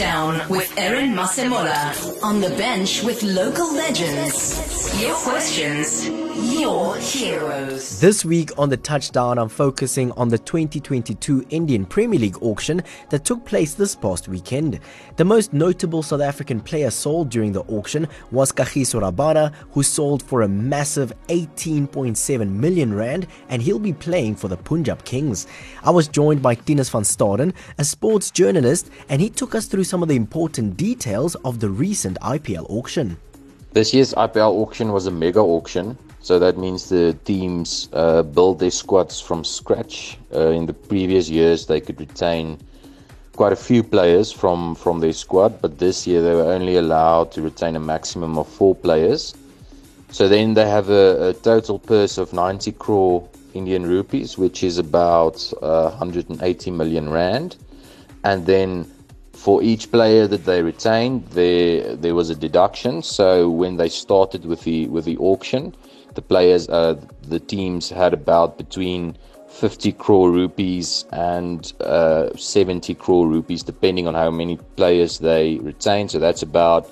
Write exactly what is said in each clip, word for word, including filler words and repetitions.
Touchdown with Aaron Masemola. On the bench with local legends. Your questions, your heroes. This week on the Touchdown, I'm focusing on the twenty twenty-two Indian Premier League auction that took place this past weekend. The most notable South African player sold during the auction was Kagiso Rabada, who sold for a massive eighteen point seven million rand, and he'll be playing for the Punjab Kings. I was joined by Tinus van Staden, a sports journalist, and he took us through some of the important details of the recent I P L auction. This year's I P L auction was a mega auction, so that means the teams uh, build their squads from scratch. Uh, in the previous years, they could retain quite a few players from, from their squad, but this year they were only allowed to retain a maximum of four players. So then they have a, a total purse of ninety crore Indian rupees, which is about uh, one hundred eighty million rand. And then for each player that they retained, there there was a deduction. So when they started with the with the auction, the players, uh, the teams had about between fifty crore rupees and uh, seventy crore rupees, depending on how many players they retained. So that's about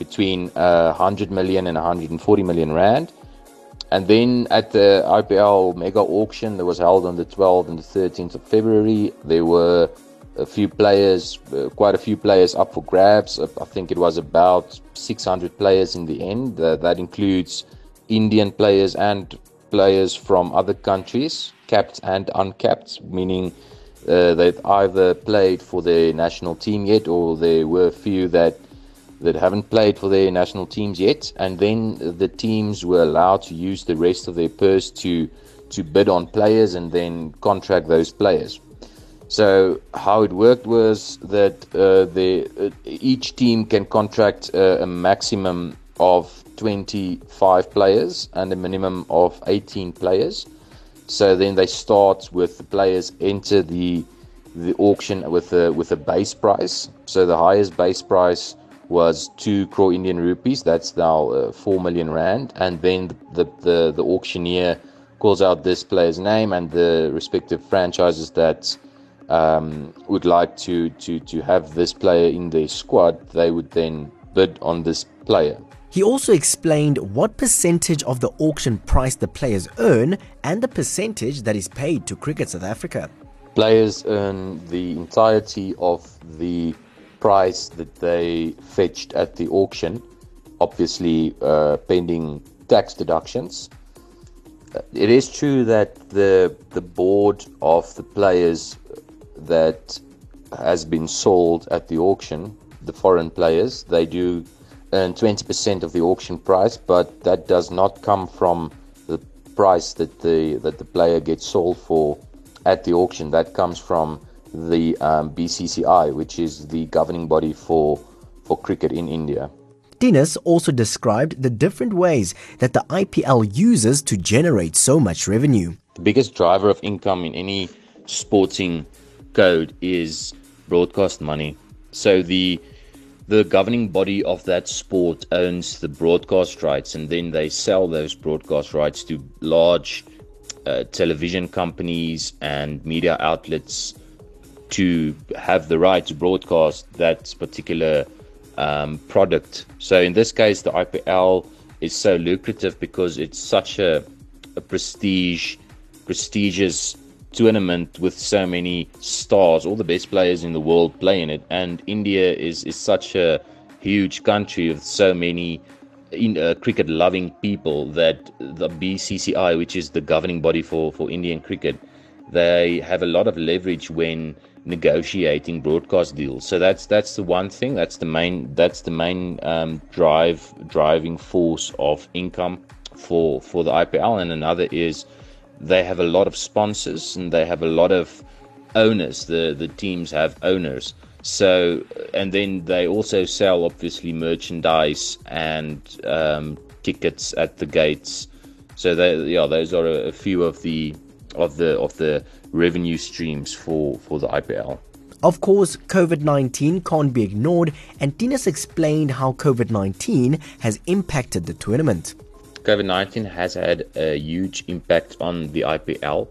between uh, one hundred million and one hundred forty million rand. And then at the I P L mega auction that was held on the twelfth and the thirteenth of February, there were a few players, uh, quite a few players up for grabs. I think it was about six hundred players in the end. Uh, that includes Indian players and players from other countries, capped and uncapped, meaning uh, they've either played for their national team yet, or there were a few that that haven't played for their national teams yet. And then the teams were allowed to use the rest of their purse to to bid on players and then contract those players. So how it worked was that uh, the uh, each team can contract uh, a maximum of twenty-five players and a minimum of eighteen players. So then they start with the players enter the the auction with a with a base price. So the highest base price was two crore Indian rupees. That's now uh, four million rand. And then the, the the auctioneer calls out this player's name and the respective franchises that um, would like to to to have this player in their squad. They would then bid on this player. He also explained what percentage of the auction price the players earn and the percentage that is paid to Cricket South Africa. Players earn the entirety of the price that they fetched at the auction, obviously uh, pending tax deductions. It is true that the the board of the players that has been sold at the auction, the foreign players, they do earn twenty percent of the auction price, but that does not come from the price that the that the player gets sold for at the auction. That comes from the um, B C C I, which is the governing body for for cricket in India. Tinus also described the different ways that the I P L uses to generate so much revenue. The biggest driver of income in any sporting code is broadcast money. So the the governing body of that sport owns the broadcast rights, and then they sell those broadcast rights to large uh, television companies and media outlets to have the right to broadcast that particular um, product. So in this case, the I P L is so lucrative because it's such a, a prestige, prestigious tournament with so many stars. All the best players in the world play in it. And India is, is such a huge country with so many in, uh, cricket-loving people that the B C C I, which is the governing body for, for Indian cricket, they have a lot of leverage when negotiating broadcast deals. So that's that's the one thing. That's the main that's the main um, drive driving force of income for for the I P L. And another is they have a lot of sponsors and they have a lot of owners. The the teams have owners. So and then they also sell obviously merchandise and um, tickets at the gates. So they, yeah, those are a, a few of the of the of the revenue streams for for the I P L. Of course, COVID nineteen can't be ignored, and Tinus explained how COVID nineteen has impacted the tournament. COVID nineteen has had a huge impact on the I P L.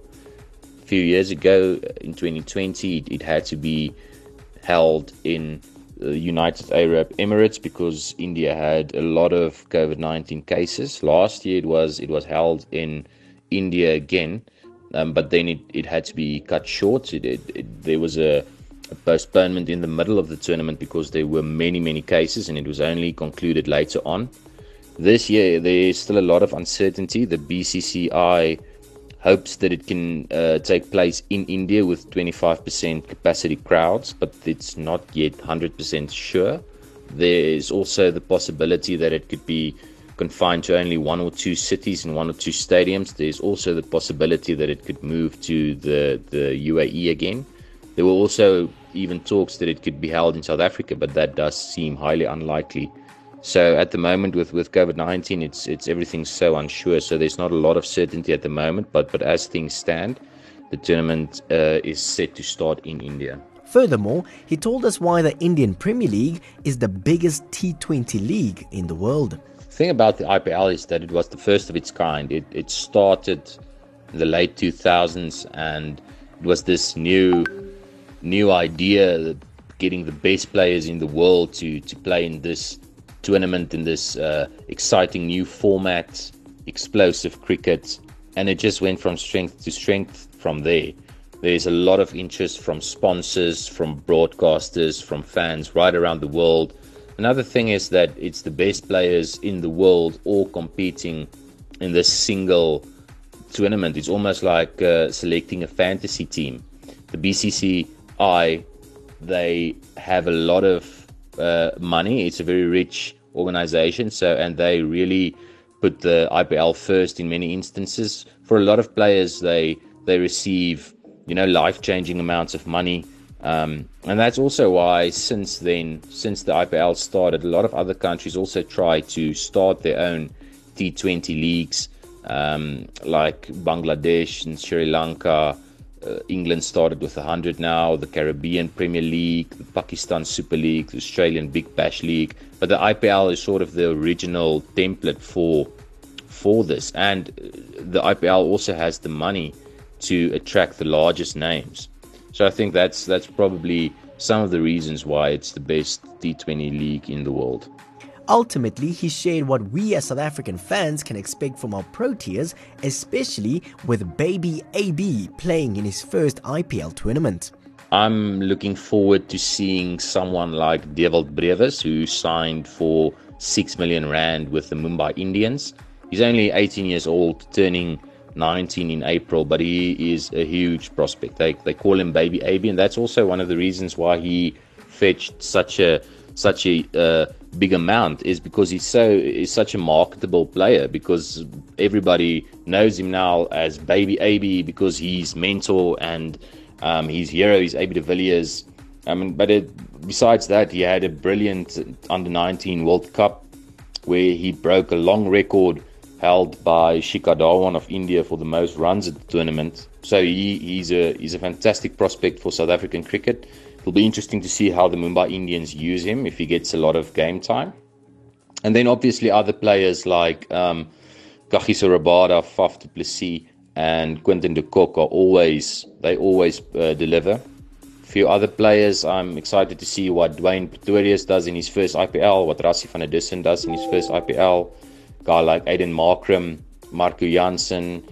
A few years ago in twenty twenty, it, it had to be held in United Arab Emirates, because India had a lot of COVID nineteen cases. Last year it was it was held in India again, um, but then it, it had to be cut short. It, it, it, there was a, a postponement in the middle of the tournament because there were many, many cases, and it was only concluded later on. This year there's still a lot of uncertainty. The B C C I hopes that it can uh, take place in India with twenty-five percent capacity crowds, but it's not yet one hundred percent sure. There is also the possibility that it could be confined to only one or two cities and one or two stadiums. There's also the possibility that it could move to the, the U A E again. There were also even talks that it could be held in South Africa, but that does seem highly unlikely. So at the moment with, with COVID nineteen, it's it's everything's so unsure. So there's not a lot of certainty at the moment, but, but as things stand, the tournament uh, is set to start in India. Furthermore, he told us why the Indian Premier League is the biggest T twenty league in the world. The thing about the I P L is that it was the first of its kind. It, it started in the late two thousands, and it was this new, new idea that getting the best players in the world to, to play in this tournament, in this uh, exciting new format, explosive cricket, and it just went from strength to strength from there. There's a lot of interest from sponsors, from broadcasters, from fans right around the world. Another thing is that it's the best players in the world all competing in this single tournament. It's almost like uh, selecting a fantasy team. The B C C I, they have a lot of Uh, money. It's a very rich organization, so and they really put the I P L first in many instances. For a lot of players, they they receive you know life-changing amounts of money, um, and that's also why since then, since the I P L started, a lot of other countries also try to start their own T twenty leagues, um, like Bangladesh and Sri Lanka. Uh, England started with one hundred now, the Caribbean Premier League, the Pakistan Super League, the Australian Big Bash League. But the I P L is sort of the original template for for this. And the I P L also has the money to attract the largest names. So I think that's that's probably some of the reasons why it's the best T twenty league in the world. Ultimately, he shared what we as South African fans can expect from our Proteas, especially with baby A B playing in his first I P L tournament. I'm looking forward to seeing someone like Dewald Brevis, who signed for six million rand with the Mumbai Indians. He's only eighteen years old, turning nineteen in April, but he is a huge prospect. They, they call him baby A B, and that's also one of the reasons why he fetched such a such a uh, big amount, is because he's so is such a marketable player, because everybody knows him now as baby A B, because he's mentor and um, his hero is A B de Villiers. I mean, but it, besides that, he had a brilliant under nineteen World Cup where he broke a long record held by Shikhar Dhawan of India for the most runs at the tournament. So he, he's a he's a fantastic prospect for South African cricket. It'll be interesting to see how the Mumbai Indians use him, if he gets a lot of game time. And then obviously other players like um, Kagiso Rabada, Faf du Plessis and Quinton de Kock are always, they always uh, deliver. A few other players, I'm excited to see what Dewaine Pretorius does in his first I P L, what Rassie van der Dussen does in his first I P L, a guy like Aiden Markram, Marco Jansen.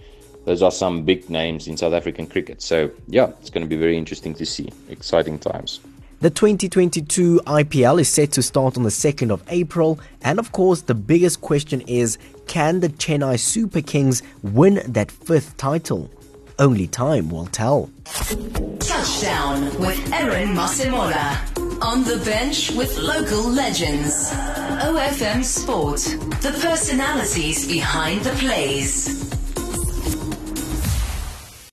Those are some big names in South African cricket. So, yeah, it's going to be very interesting to see. Exciting times. The twenty twenty-two I P L is set to start on the second of April. And, of course, the biggest question is, can the Chennai Super Kings win that fifth title? Only time will tell. Touchdown with Aaron Masemola. On the bench with local legends. O F M Sport. The personalities behind the plays.